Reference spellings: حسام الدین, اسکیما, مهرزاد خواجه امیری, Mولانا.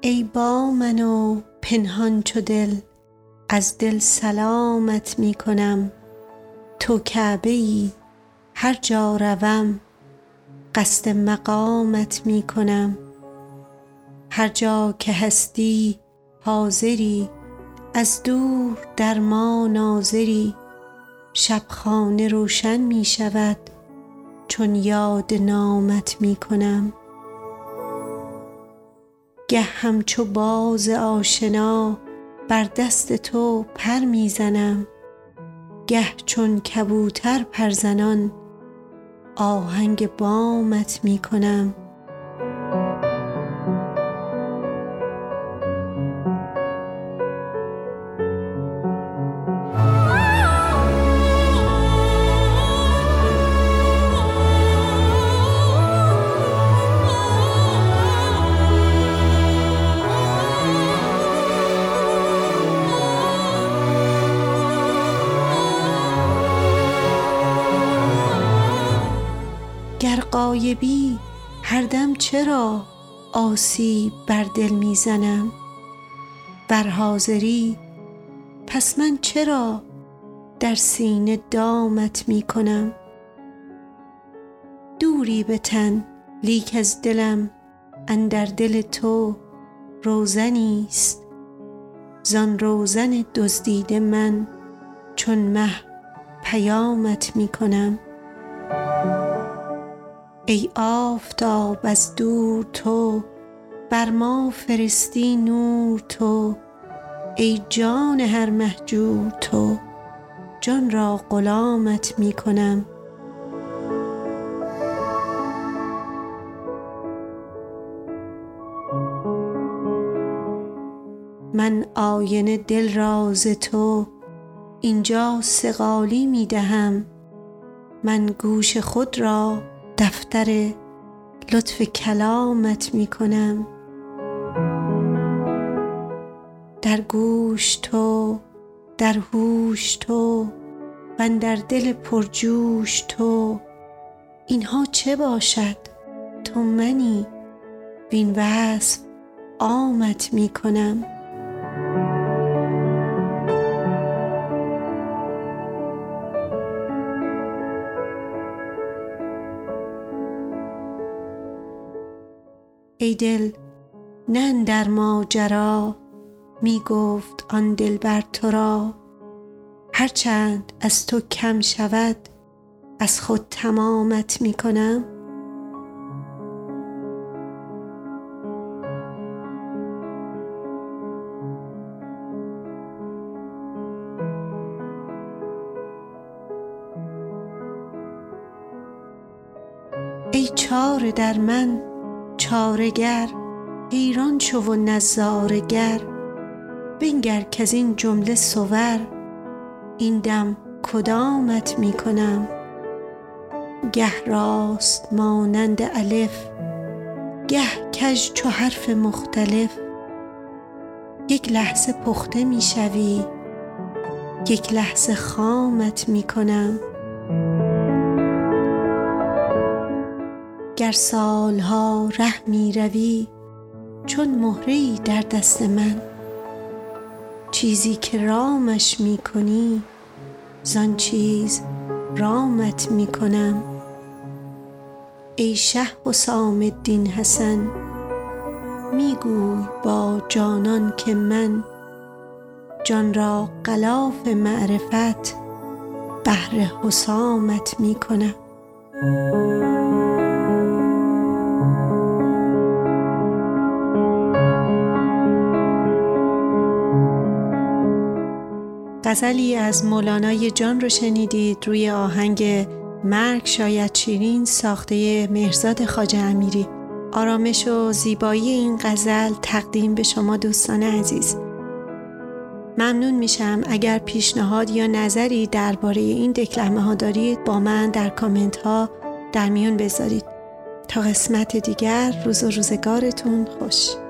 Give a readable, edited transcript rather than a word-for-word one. ای با من و پنهان چو دل، از دل سلامت می کنم. تو کعبه ای هر جا روم، قصد مقامت می کنم. هر جا که هستی حاضری، از دور در ما ناظری. شبخانه روشن می شود، چون یاد نامت می کنم. گه همچو باز آشنا، بر دست تو پر می زنم. گه چون کبوتر پرزنان، آهنگ بامت می کنم. گر غایبی هر دم چرا آسیب بر دل میزنم؟ ور حاضری پس من چرا در سینه دامت میکنم؟ دوری به تن لیک از دلم، اندر دل تو روزنی است. زان روزن دزدیده من، چون مه پیامت میکنم. ای آفتاب از دور تو، بر ما فرستی نور تو. ای جان هر مهجور تو، جان را غلامت می کنم. من آینه دل راز تو، اینجا صقالی می دهم. من گوش خود را دفتر لطف کلامت می کنم. در گوش تو، در هوش تو، من در دل پرجوش تو. اینها چه باشد؟ تو منی، وین وصف عامت می کنم. ای دل نن در ماجرا، می گفت آن دل بر تو را. هرچند از تو کم شود، از خود تمامت می کنم. ای چاره در من چارگر، حیران شو و نظارگر. بنگر کز این جمله صور، این دم کدامت می کنم. گه راست مانند الف، گه کژ چو حرف مختلف. یک لحظه پخته می شوی، یک لحظه خامت می کنم. گر سالها ره می روی، چون مهره‌ای در دست من. چیزی که رامش می کنی، زان چیز رامت می کنم. ای شه حسام الدین حسن، می گوی با جانان که من جان را غلاف معرفت، بهر حسامت می کنم. غزلی از مولانای جان رو شنیدید روی آهنگ مرگ شاید شیرین ساخته مهرزاد خواجه امیری. آرامش و زیبایی این غزل تقدیم به شما دوستان عزیز. ممنون میشم اگر پیشنهاد یا نظری درباره این دکلمه ها دارید با من در کامنت ها در میون بذارید. تا قسمت دیگر، روز و روزگارتون خوش.